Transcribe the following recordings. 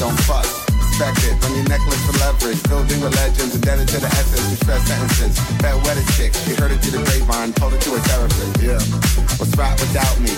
don't fuck. Stack it from your necklace to leverage. Building with legends, indebted to the essence. We stress sentences. Bad wedded chick. You heard it through the grapevine. Told it to a therapist. Yeah. What's right without me?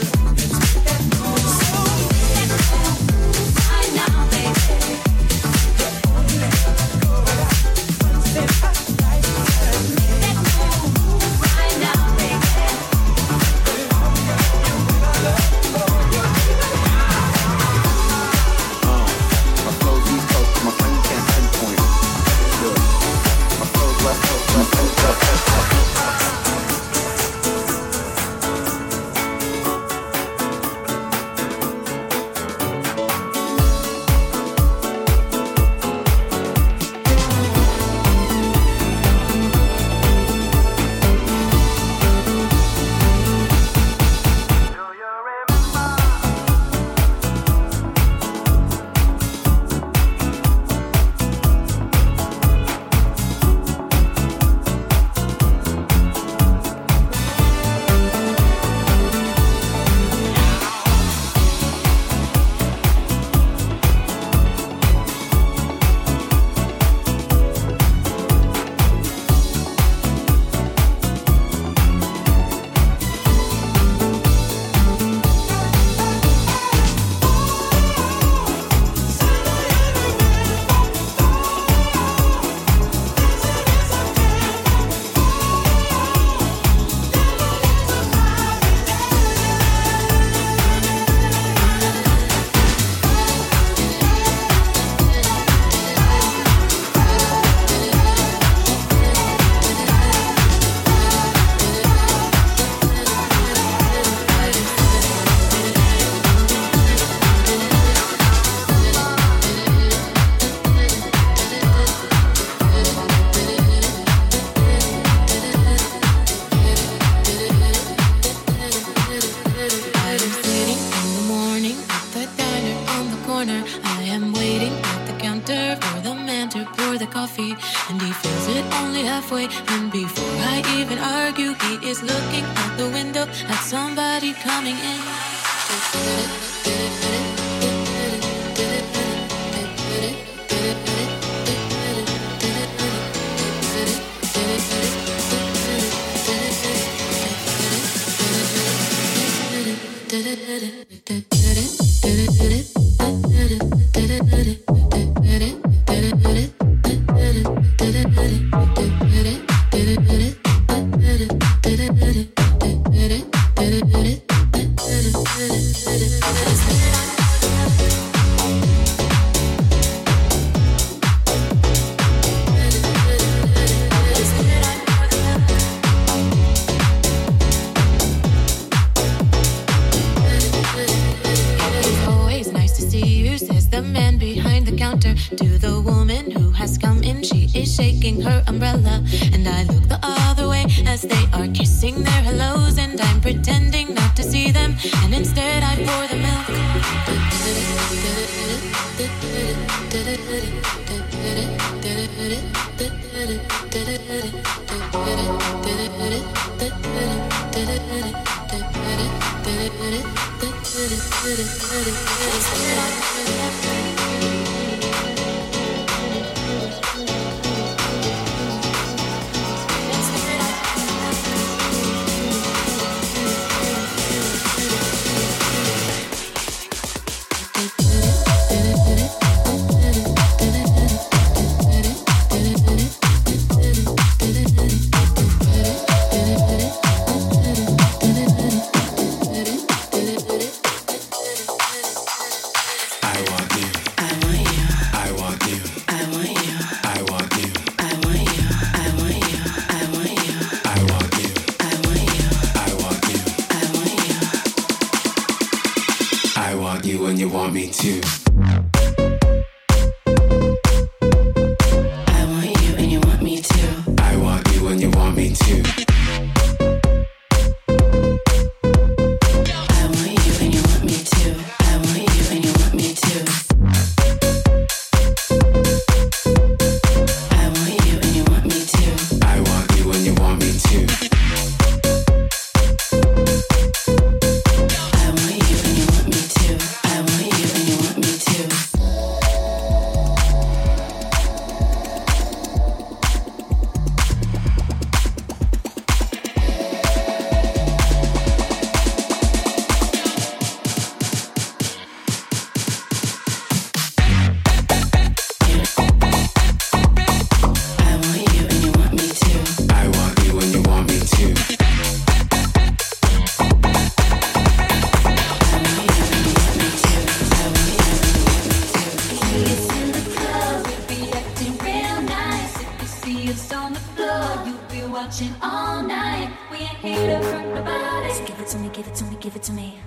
floor. You've been watching all night. We ain't here to hurt nobody. Just give it to me, give it to me, give it to me.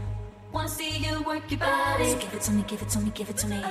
Wanna see you work your body. Just give it to me, give it to me, give it to me.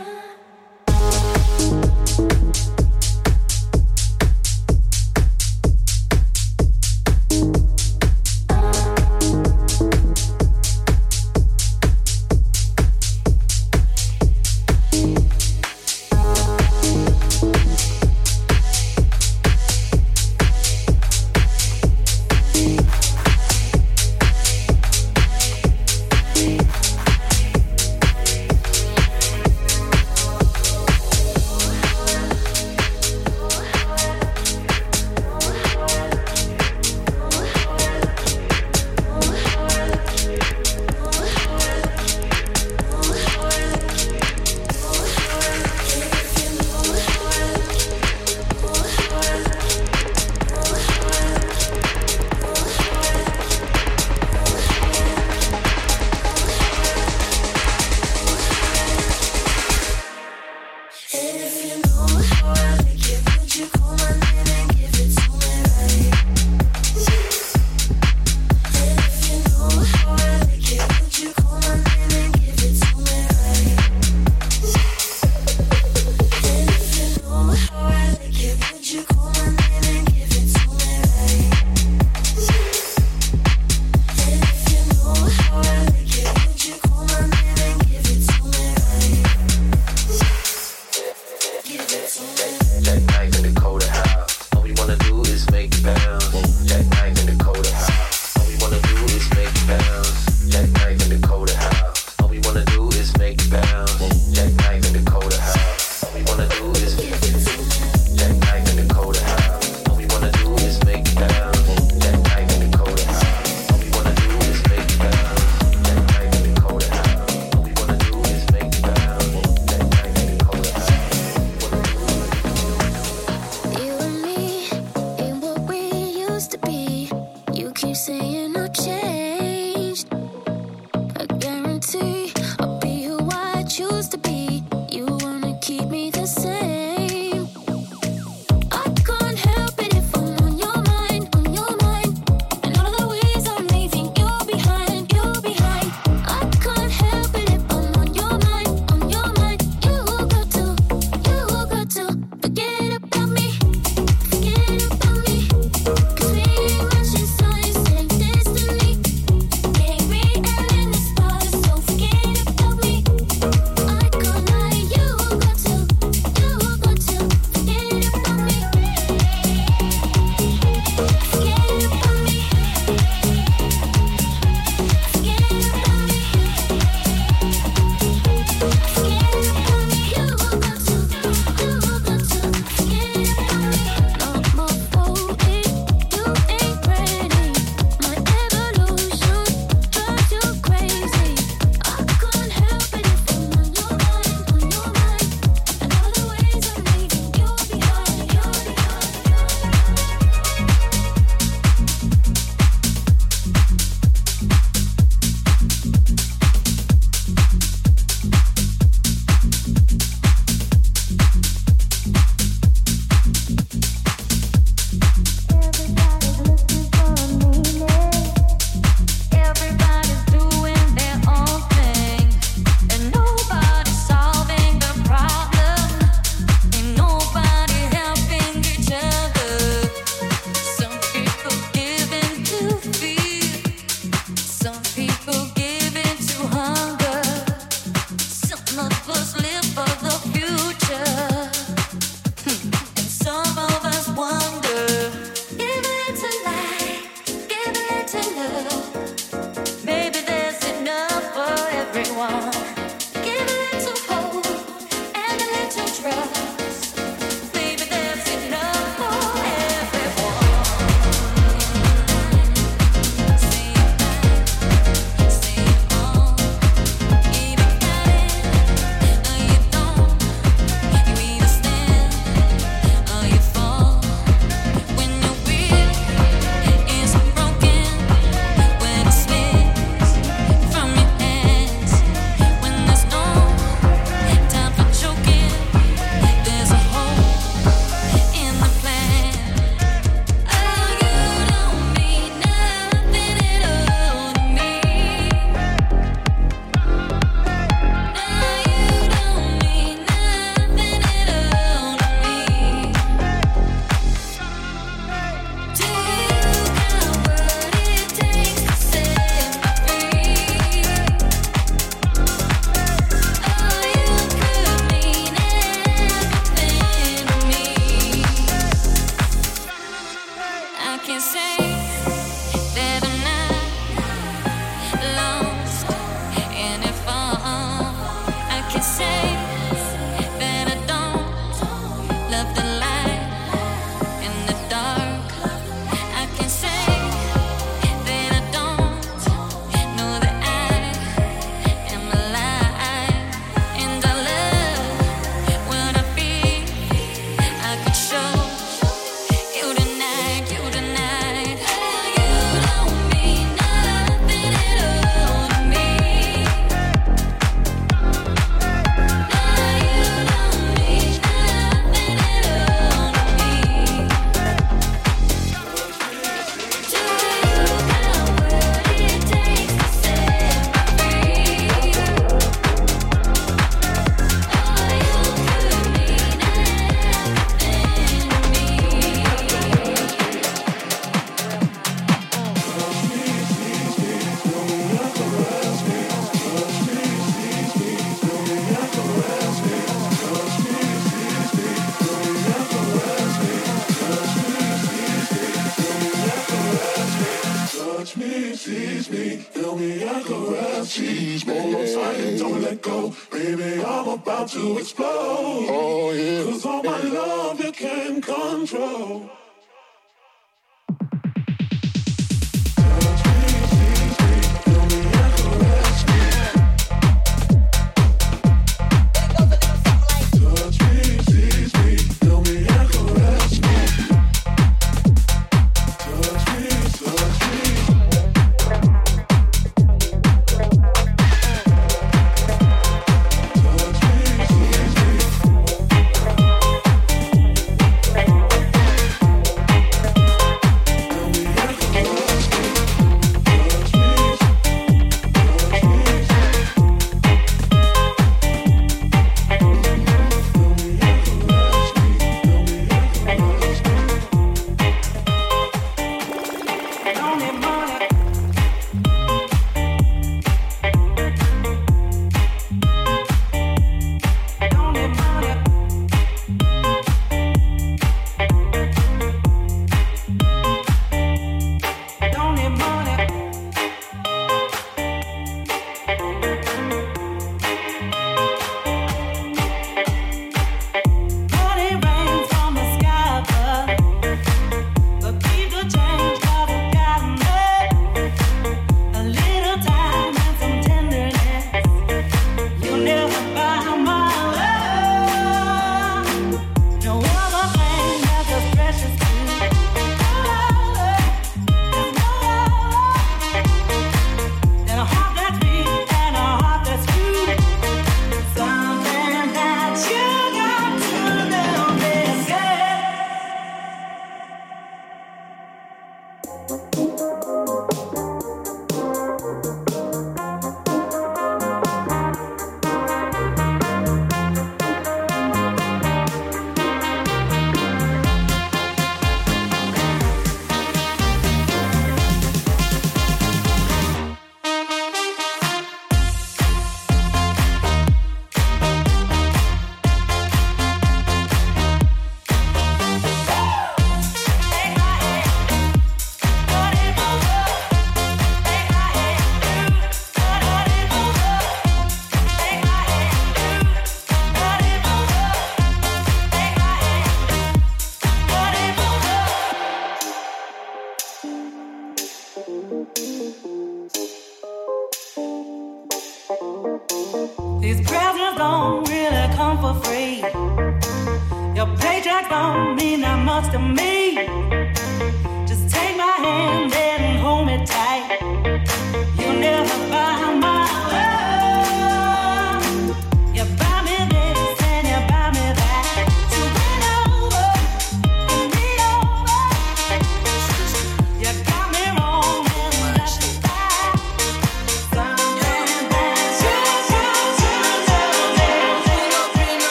Pull up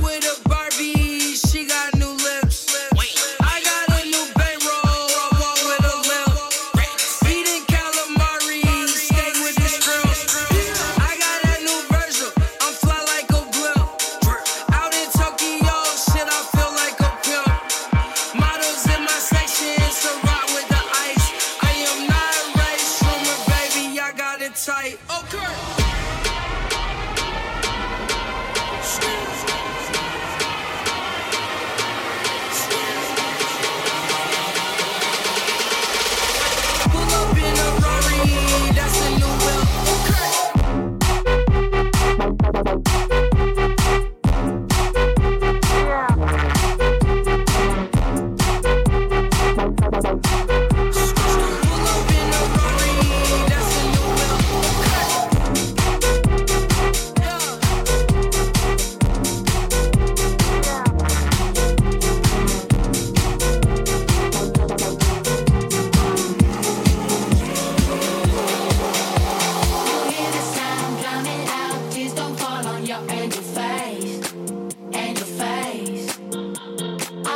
with a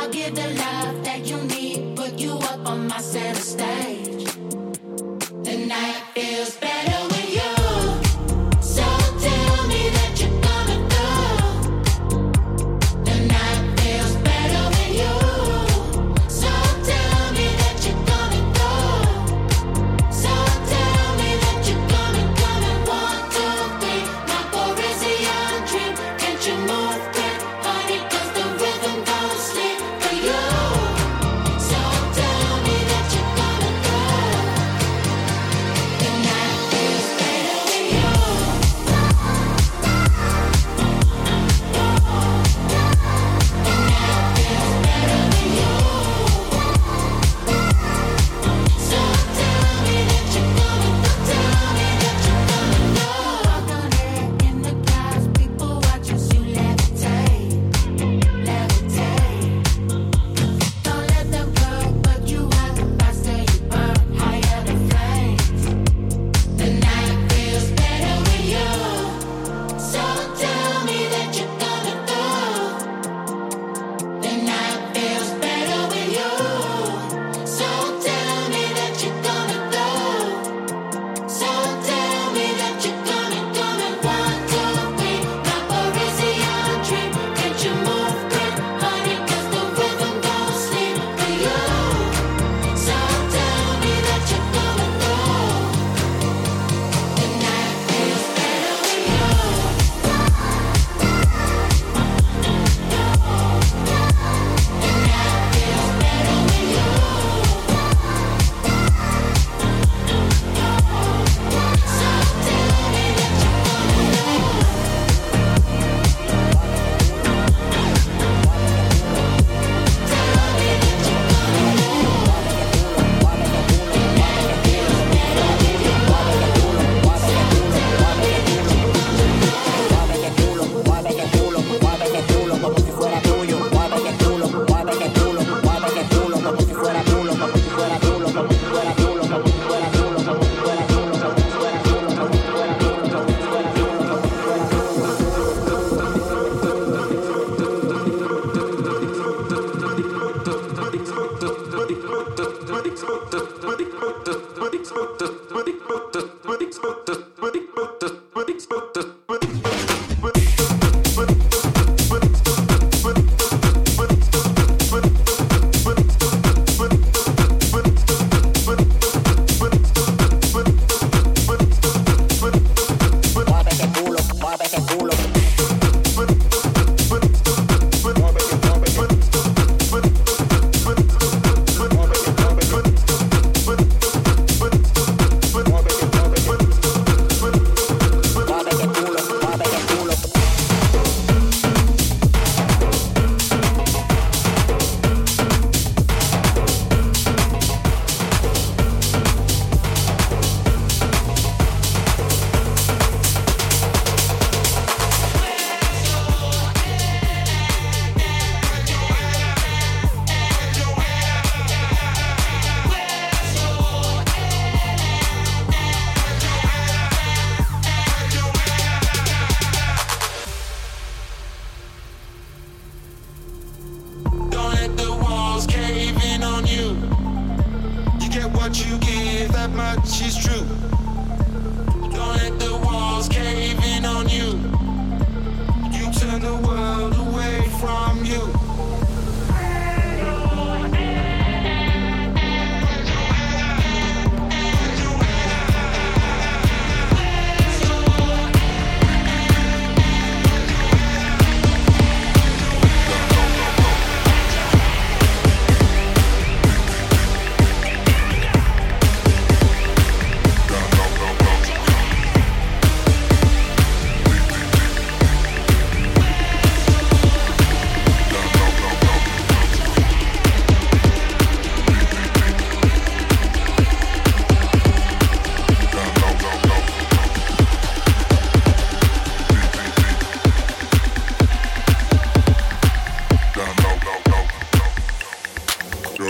I'll give the love that you need. Put you up on my center stage. The night feels better with you. So tell me that you're gonna go. The night feels better with you. So tell me that you're gonna go. So tell me that you're gonna come and 1, 2, 3. My Parisian dream. Can't you move quick, honey? 'Cause the rhythm don't sleep for you.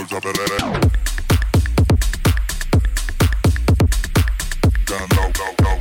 Go, go, go.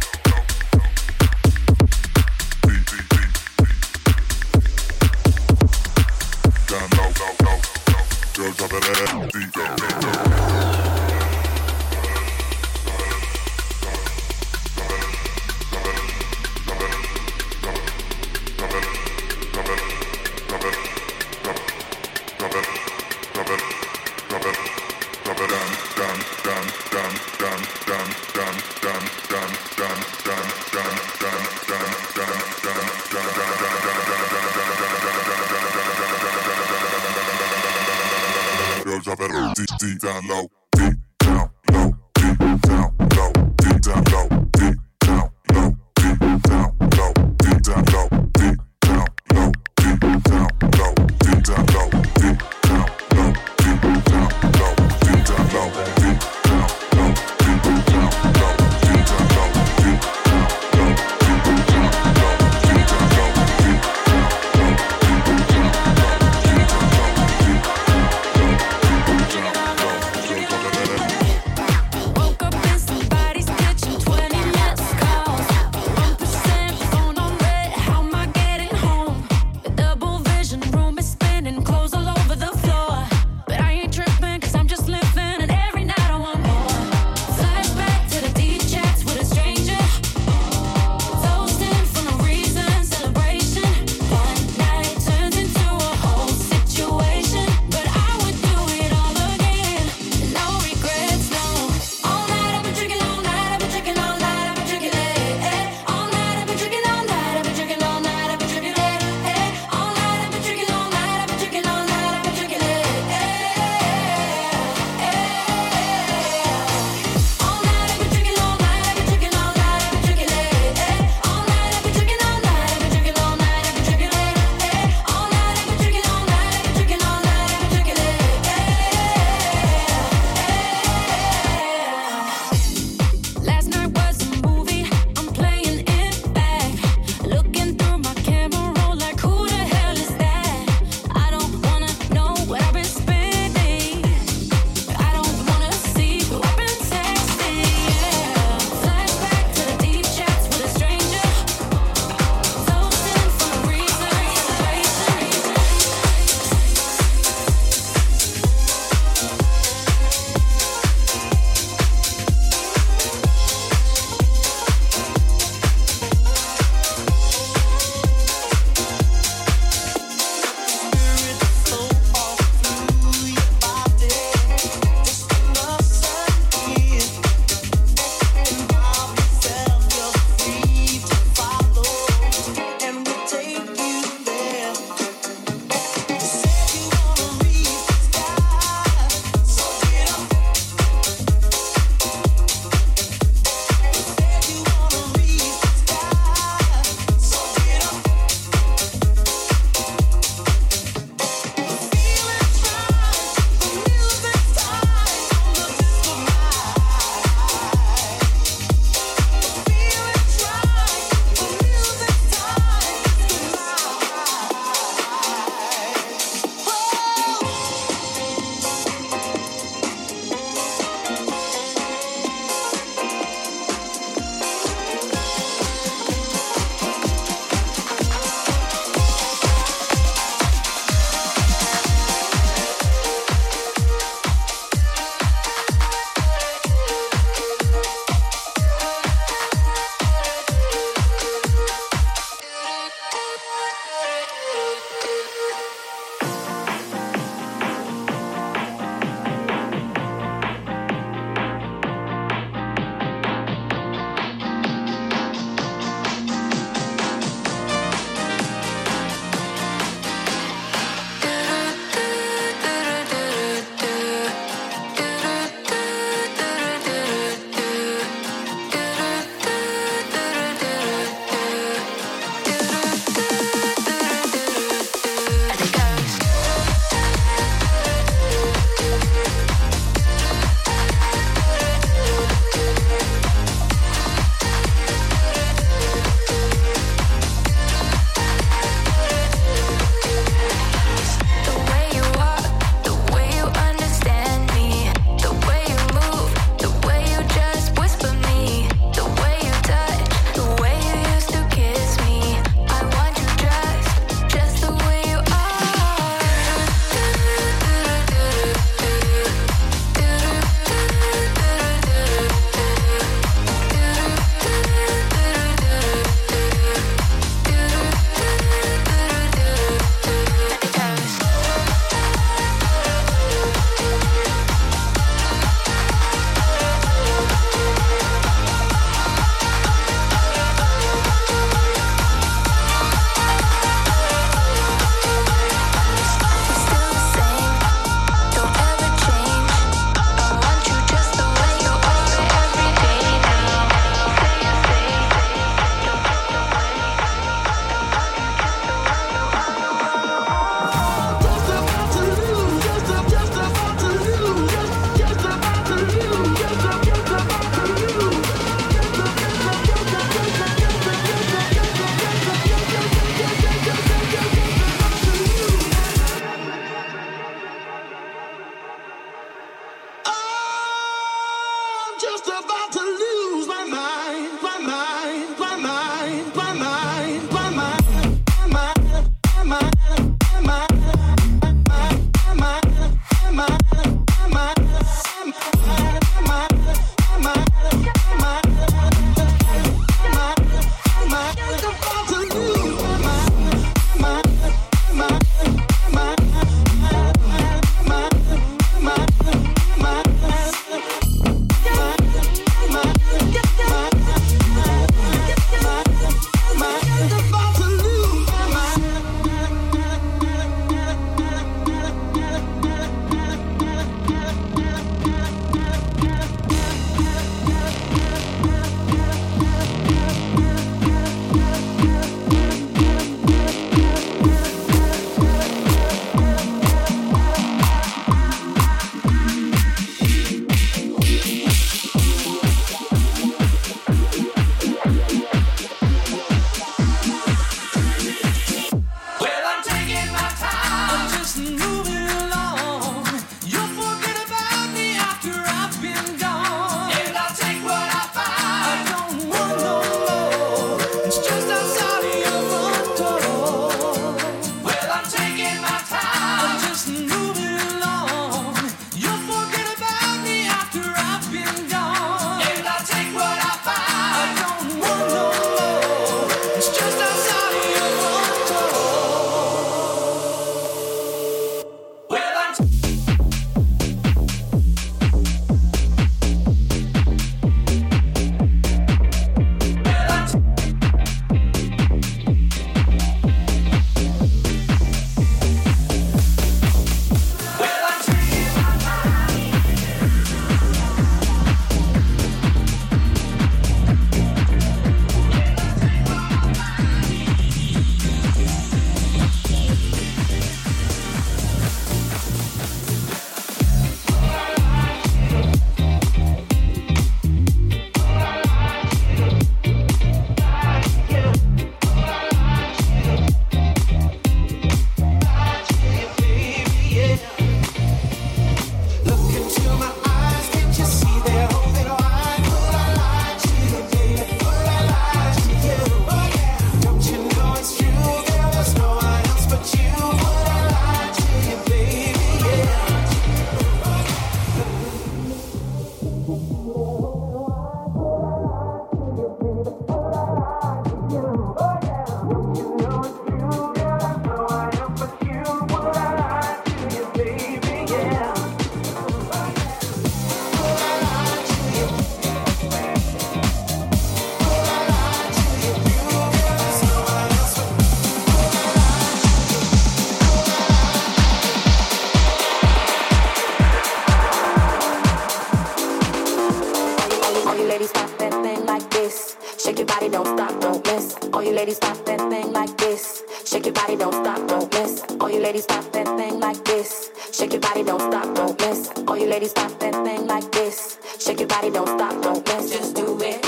ladies pop that thing like this. Shake your body, don't stop, don't miss. All you ladies pop that thing like this. Shake your body, don't stop, don't miss. All you ladies pop that thing like this. Shake your body, don't stop, don't miss. Just do it,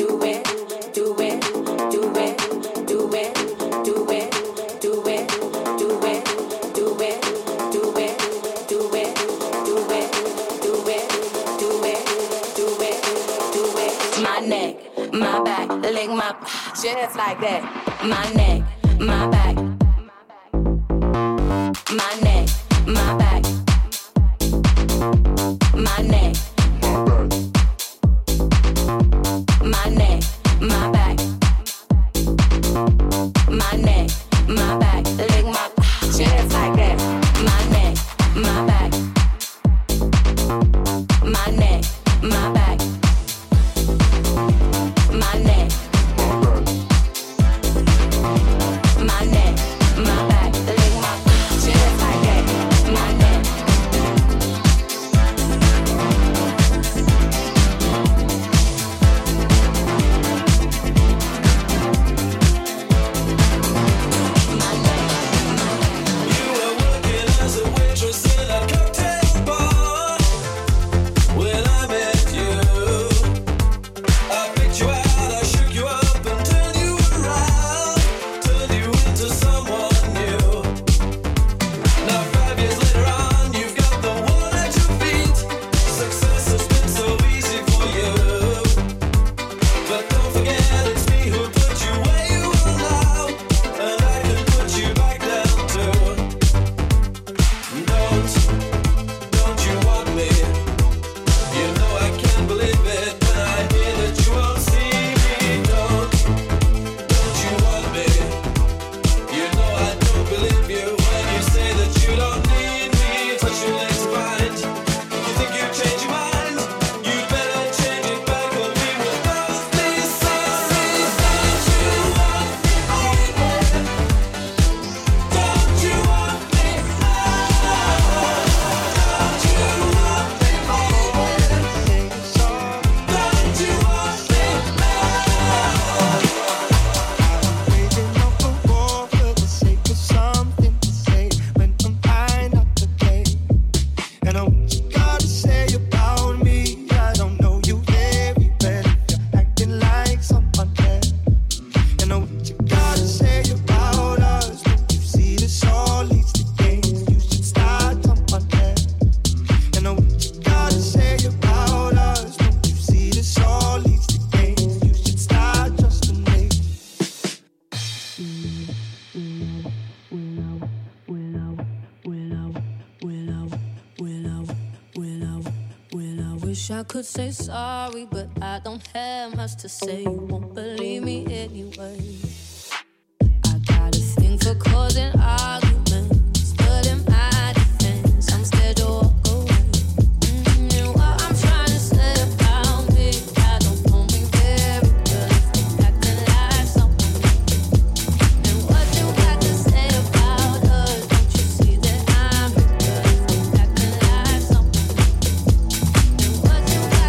do it, do it, do it, do it, do it, do it, do it, do it, do it, do it, do it, do it, do it, do it, do it. My neck, my back, lick my just like that. My neck, my back, my neck, my back, my neck, my neck, my back, my neck, my back, lick my just like that. My neck, my back, my neck, my back, my neck. I could say sorry, but I don't have much to say. You won't believe me anyway. I got a thing for causing arguments, but in my defense, I'm scared to walk away. And what I'm trying to say about me, I don't know me very well. I think I can lie somewhere. And what you got to say about us? Don't you see that I'm the girl? I think I can lie somewhere. You were gone for me.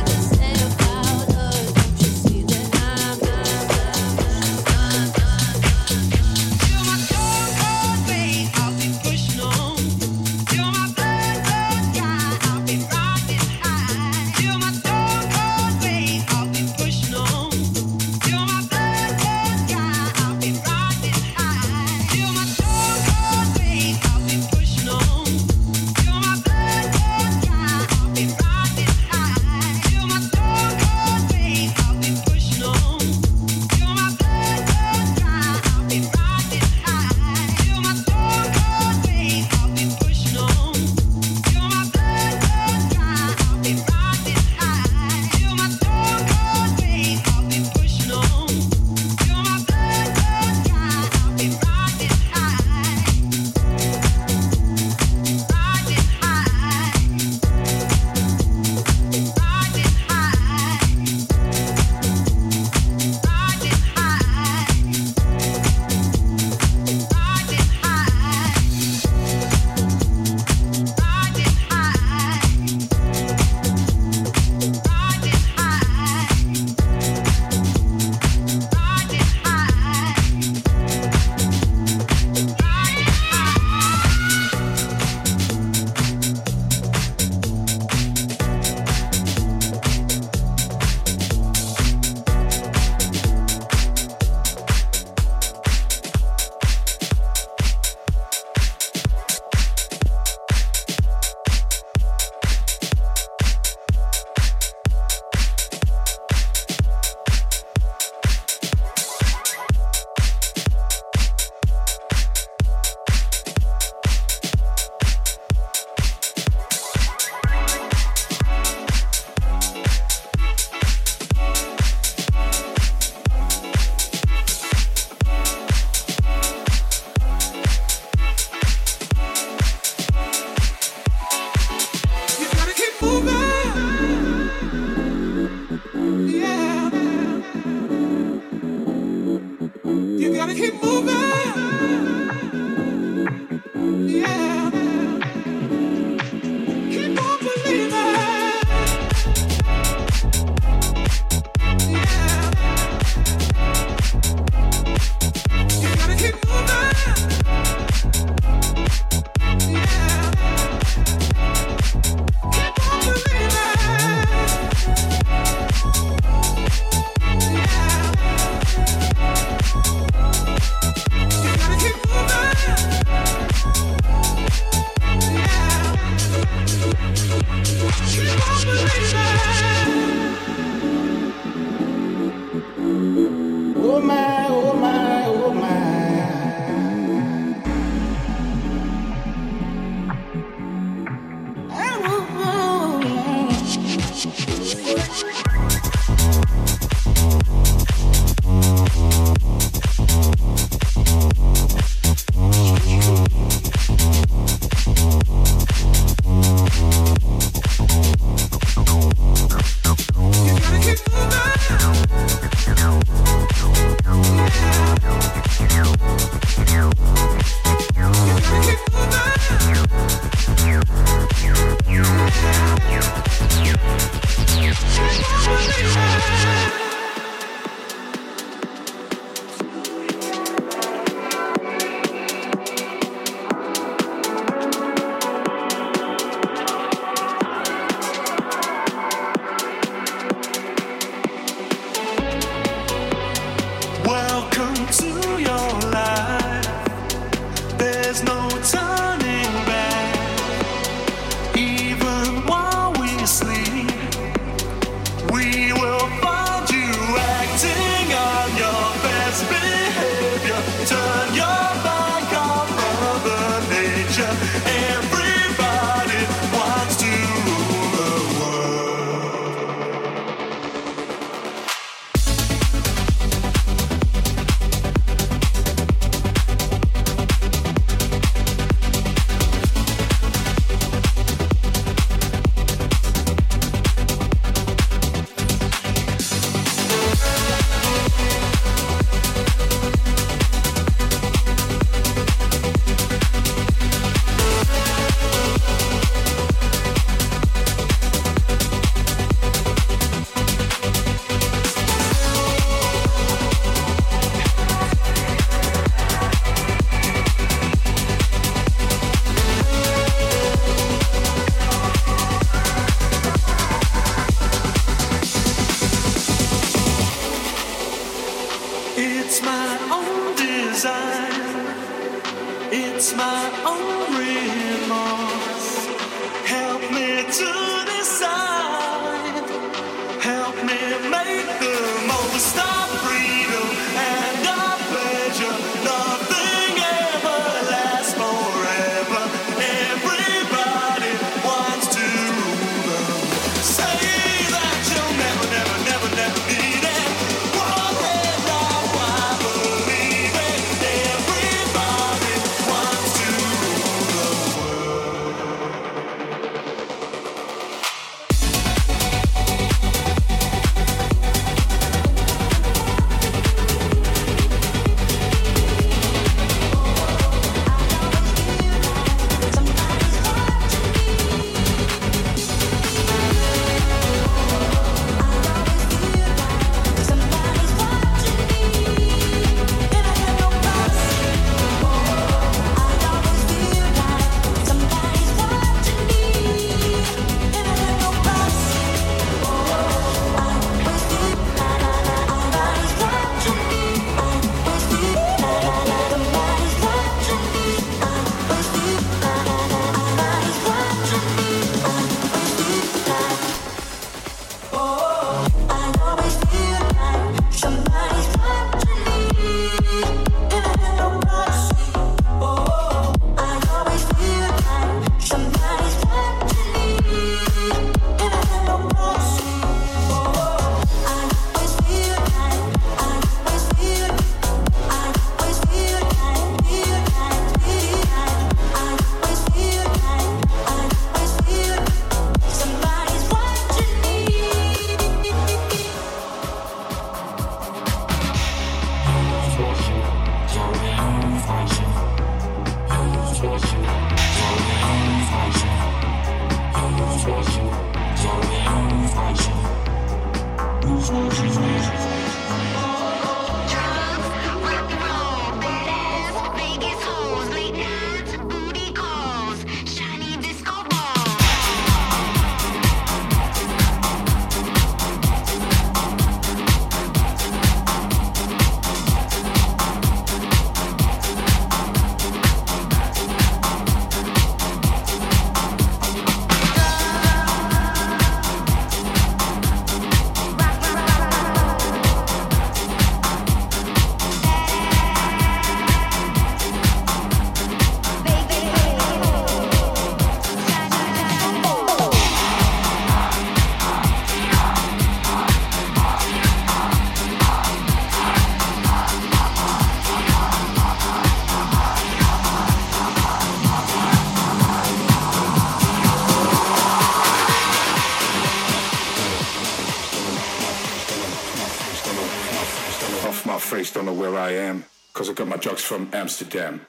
just don't know where I am, because I got my drugs from Amsterdam.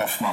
Off my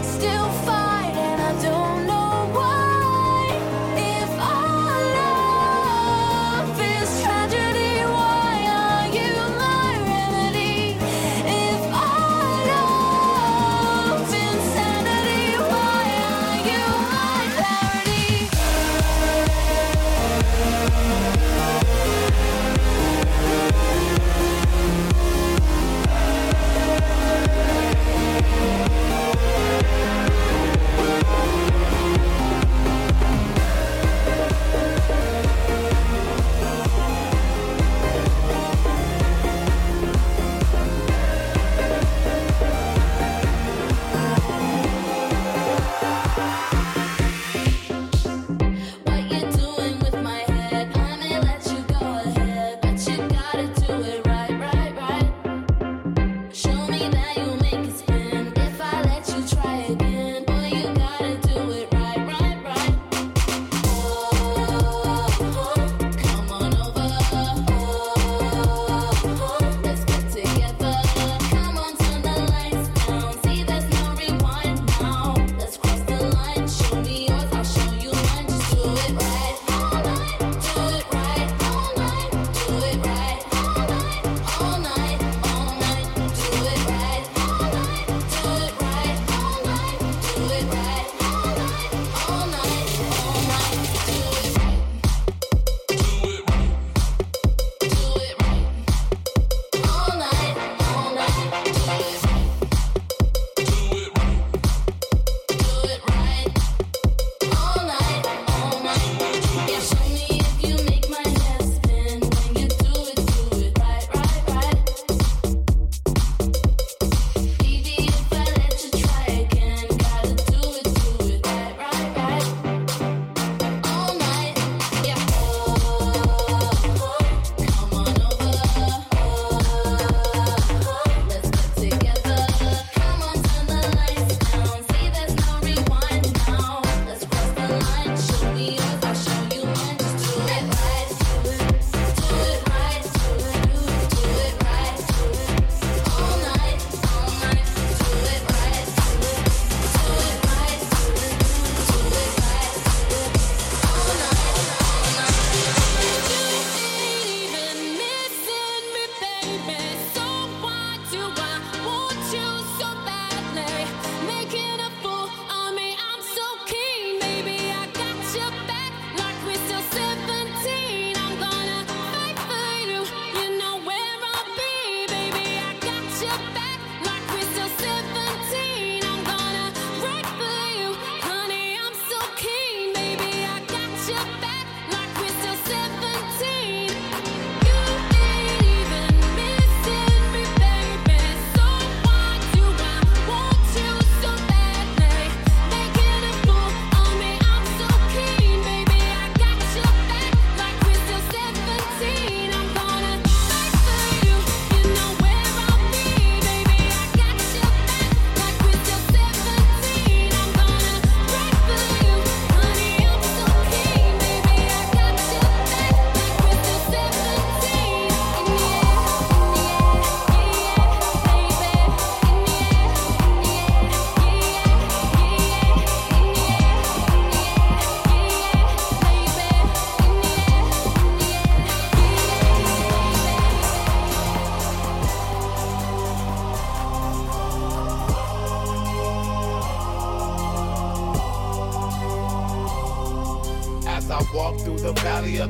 Still fight and I don't know why.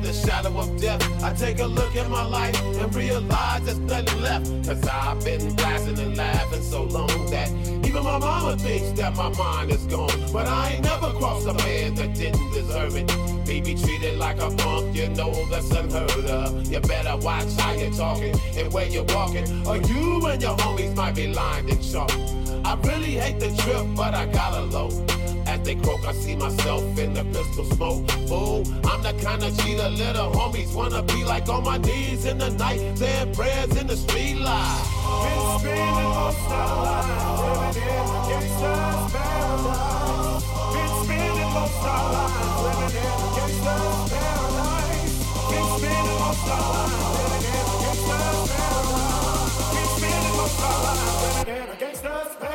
the shadow of death, I take a look at my life and realize there's nothing left. Cause I've been blasting and laughing so long that even my mama thinks that my mind is gone. But I ain't never crossed a man that didn't deserve it. Me be treated like a punk, you know that's unheard of. You better watch how you're talking and where you're walking, or you and your homies might be lined and chalk. I really hate the trip, but I gotta low. As they croak, I see myself in the pistol smoke. Fool, I'm the kind of cheater little homies wanna be like, on my knees in the night, saying prayers in the street light. Been screaming most of our lives, living in the gangster's paradise. Been screaming most of our lives, living in the gangster's paradise. Been screaming most of our lives, living in the gangster's paradise. Been screaming most of our lives, living in the gangster's paradise.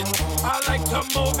move it. I like to move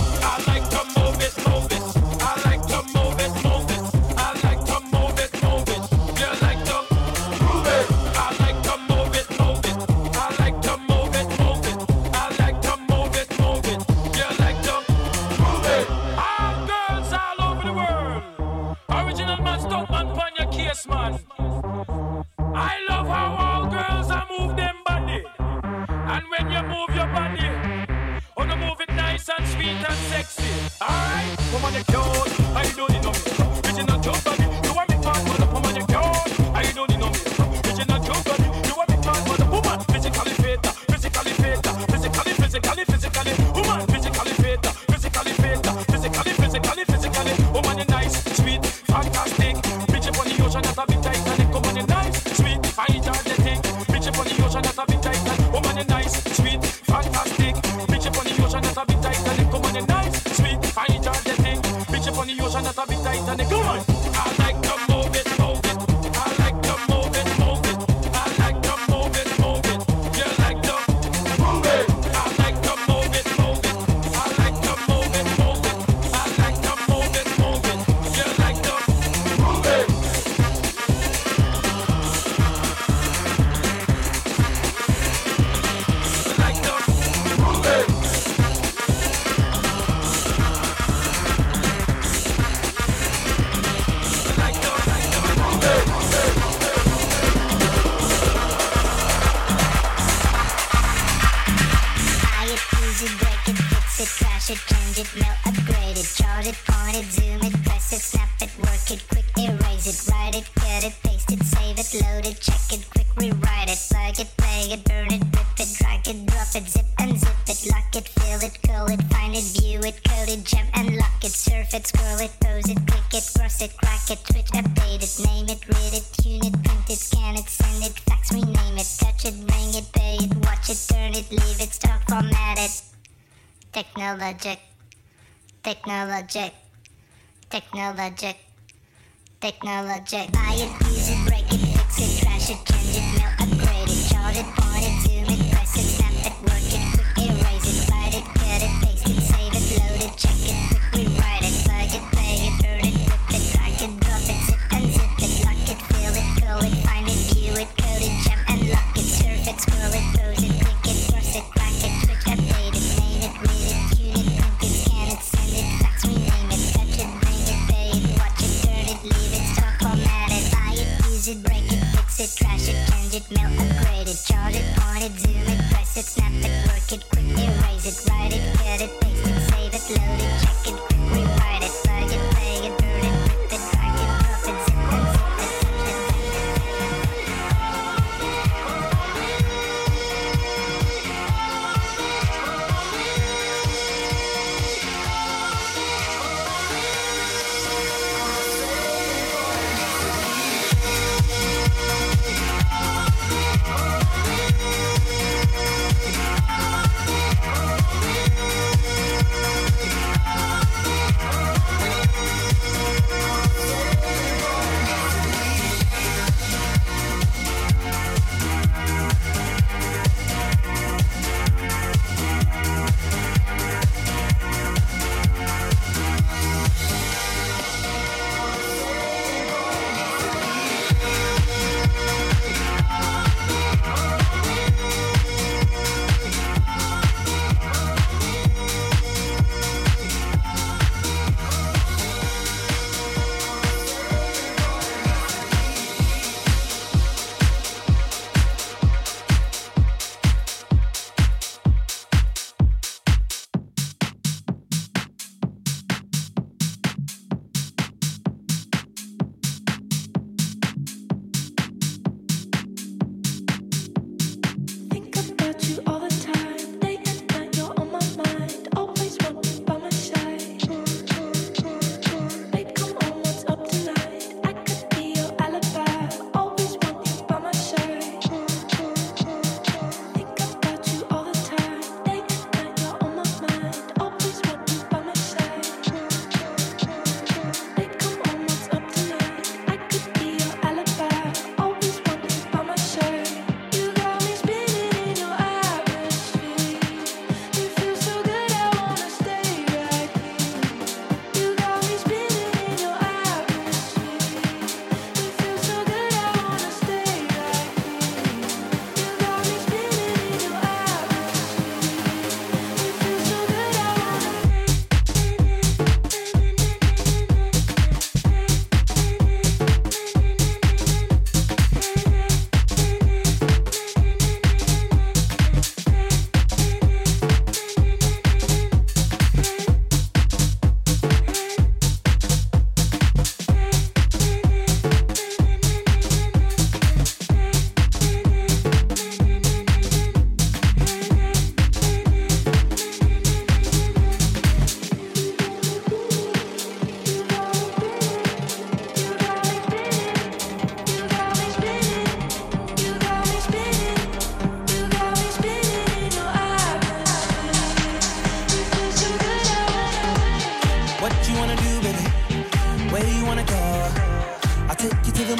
I like to move it, move it. I like to move it, move it. I like to move it, move it. You like to move it. I like to move it, move it. I like to move it, move it. I like to move it, move it. You like to move it. All girls all over the world. Original man, stop man, pan your case, man. I love how all girls are move them body. And when you move your body, oh, you move it nice and sweet and sexy. Alright, woman, you cute. How you doing, you know me? Bitch, not your body. You want me fast, mother, woman, you cute. How you doing, you know me? Bitch, not your body. You want me fast, mother, woman. Physically fit, physically fit, physically, physically, physically. Woman, physically fit, physically fit, physically, physically, physically. Woman, you nice, sweet, fantastic. Bitch, upon the ocean, that's a big Titanic. Woman, you nice, sweet. I charge the thing, bitch upon the ocean that's a bit tight and woman and nice, sweet, fantastic. Bitch upon the ocean that's a bit tight and woman and nice, sweet. I charge the thing, bitch upon the ocean that's a bit tight and come on. I like to move it, move it. I like to move it, move it. I like to move it, move it. You like to move it. I like to move it, move it. I like to move it, move it. I like to move it, move it. You like to move it. It, change it, melt, upgrade it, chart it, point it, zoom it, press it, snap it, work it, quick erase it, write it, cut it, paste it, save it, load it, check it, quick rewrite it, plug it, play it, burn it, rip it, drag it, drop it, zip and zip it, lock it, fill it, curl it, find it, view it, code it, jump and lock it, surf it, scroll it, pose it, click it, cross it, crack it, switch, update it, name it, read it, tune it, print it, scan it, send it, fax, rename it, touch it, ring it, pay it, watch it, turn it, leave it, stop, format it. Technologic, technologic, technologic, technologic. Buy it, use it, break it, fix it, trash it, change it, melt, upgrade it, chart it, point it, zoom it, press it, snap it, work it, quick erase it, write it, cut it, paste it, save it, load it, check it, quick rewrite it, plug it, play it, burn it, rip it, drag it, drop it, zip and zip it, lock it, fill it, curl it, find it, view it, code it, jump and lock it, surf it, scroll it, pose it, click it, cross it, crack it, switch, update it. Trash it, change it, melt, upgrade it, chart it, point it, zoom it, press it, snap it, work it, quick erase it, write it, cut it, paste it, save it, load it, check it, quick rewrite it, plug it, play it, burn it, rip it, drag it, drop it, zip and zip it, touch it,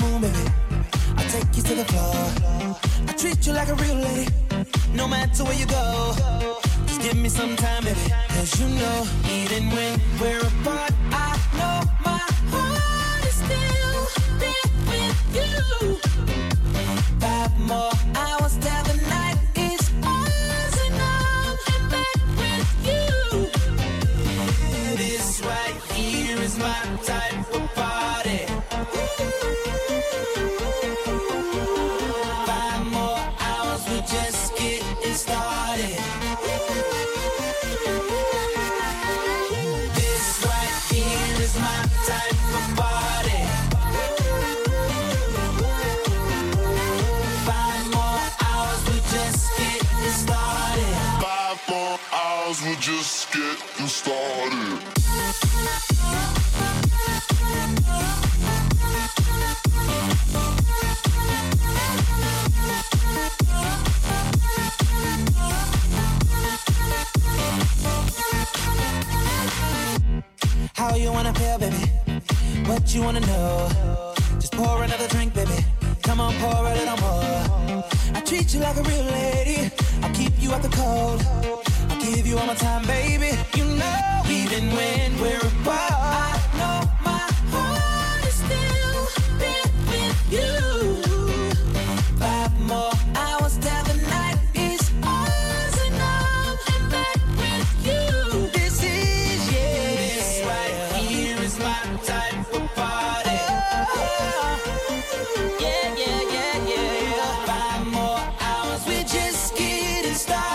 moon, baby. I'll take you to the floor. I treat you like a real lady, no matter where you go. Just give me some time, baby, 'cause you know, even when we're apart, I know my heart is still there with you. 5 more hours down the night is ours, and I'm in bed with you. This right here is my type of party. 5 more hours, we're just getting started. We're just getting started. How you wanna feel, baby? What you wanna know? Just pour another drink, baby. Come on, pour a little more. I treat you like a real lady. I keep you out the cold. Give you all my time, baby. You know, even when we're apart, I know my heart is still there with you. 5 more hours down the night is ours, and I'm in bed with you. This is, yeah. This right here is my type of party. Oh, yeah, yeah, yeah, yeah. 5 more hours, we're just getting started.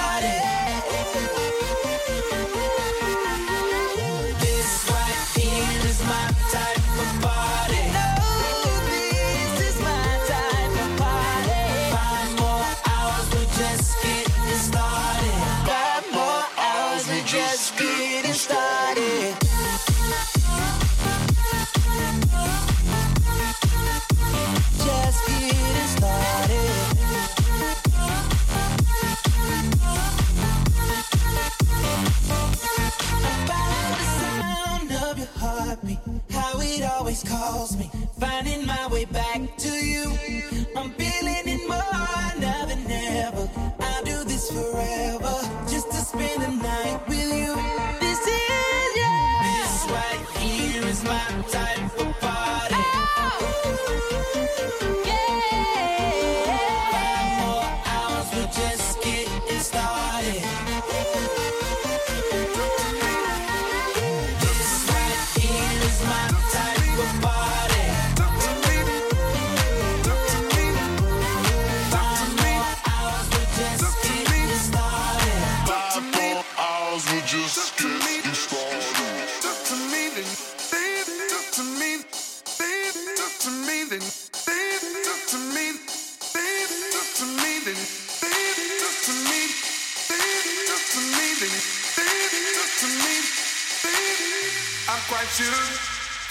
Calls me, finding my way back to you. I'm feeling it more now than ever. I'll do this forever, just to spend the night with you. This is, yeah. This right here is my type of party. Oh. Yeah. 5 more hours, we're just getting started.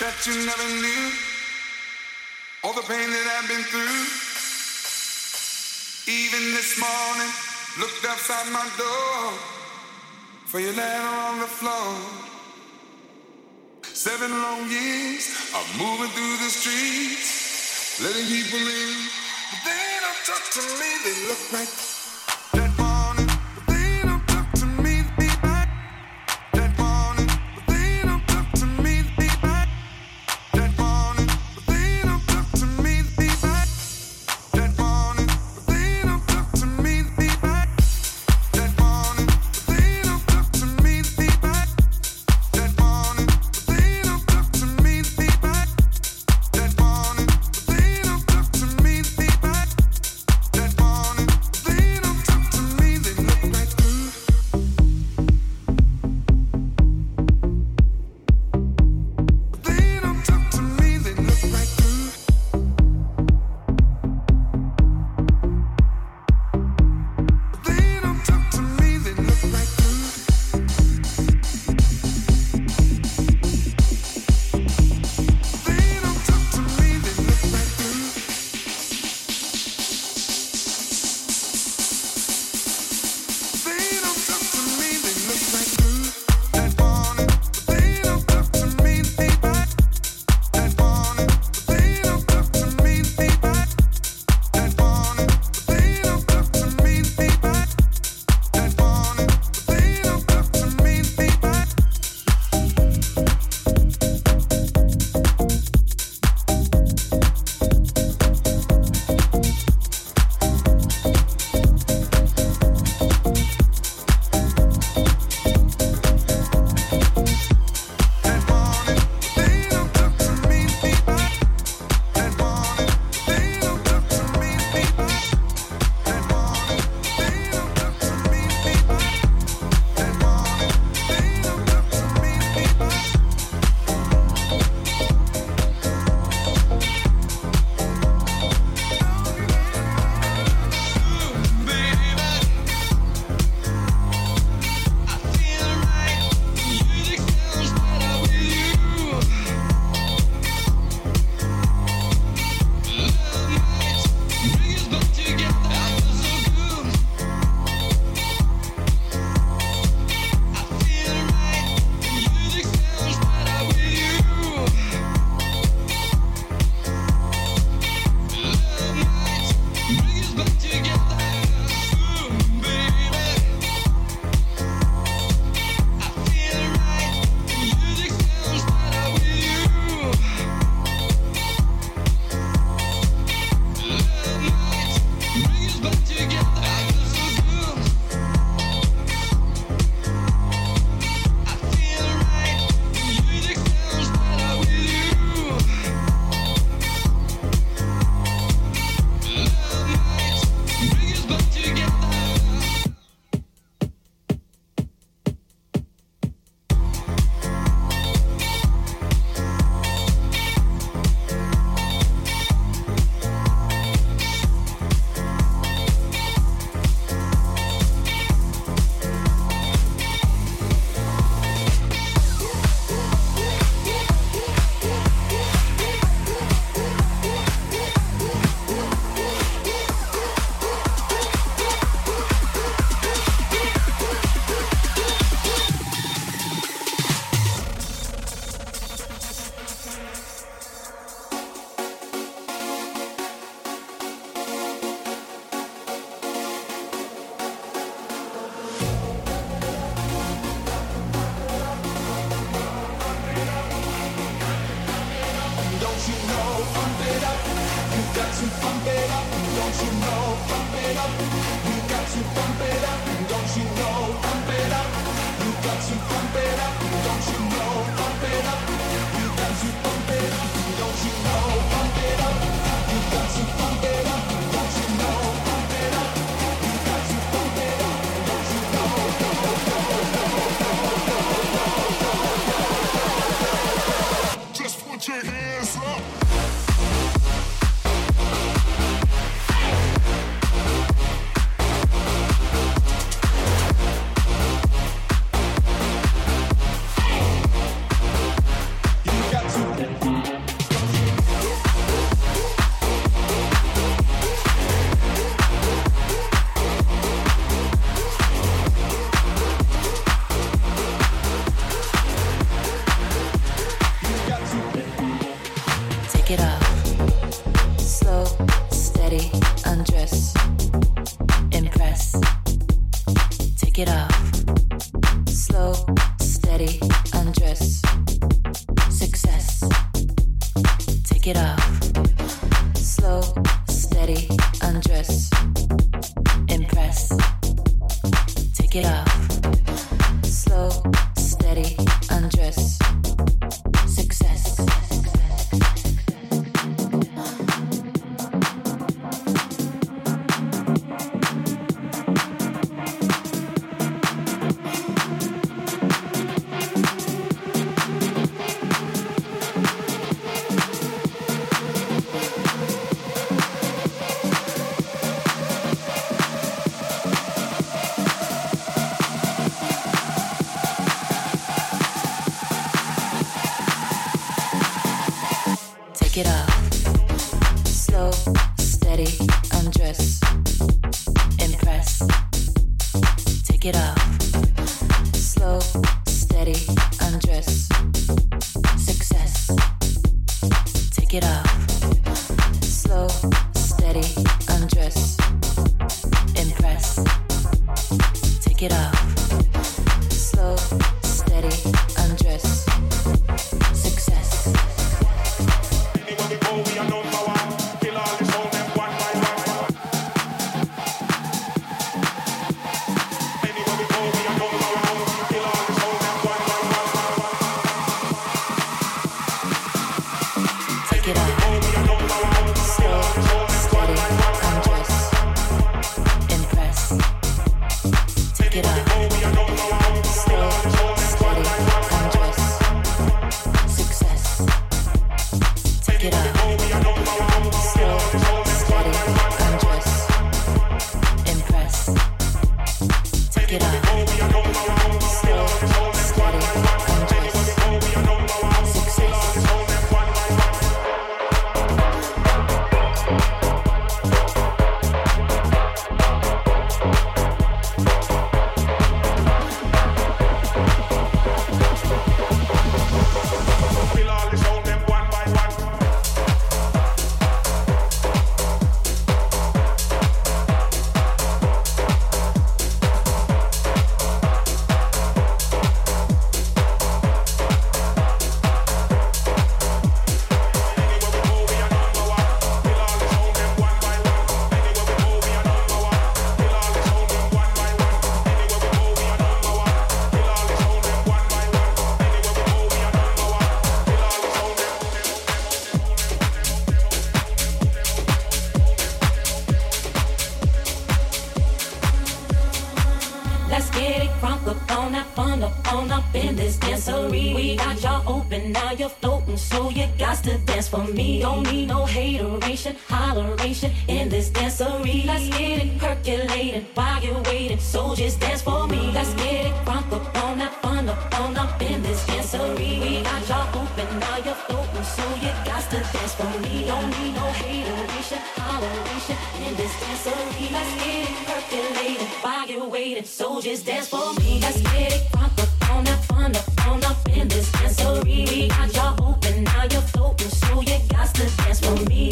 That you never knew, all the pain that I've been through. Even this morning, looked outside my door for your letter on the floor. 7 long years of moving through the streets, letting people in, but they don't talk to me. They look right that morning, but they don't talk to me. That morning,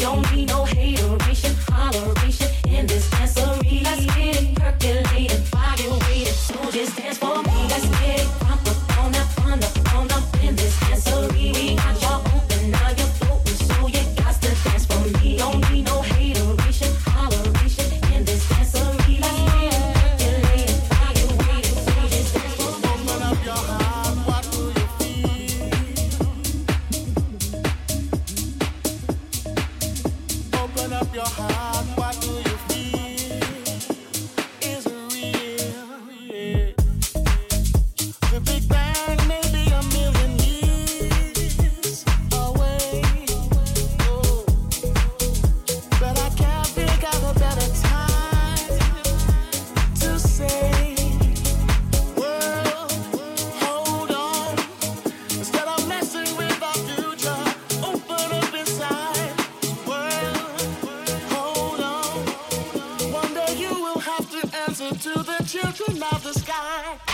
Don't need To the children of the sky.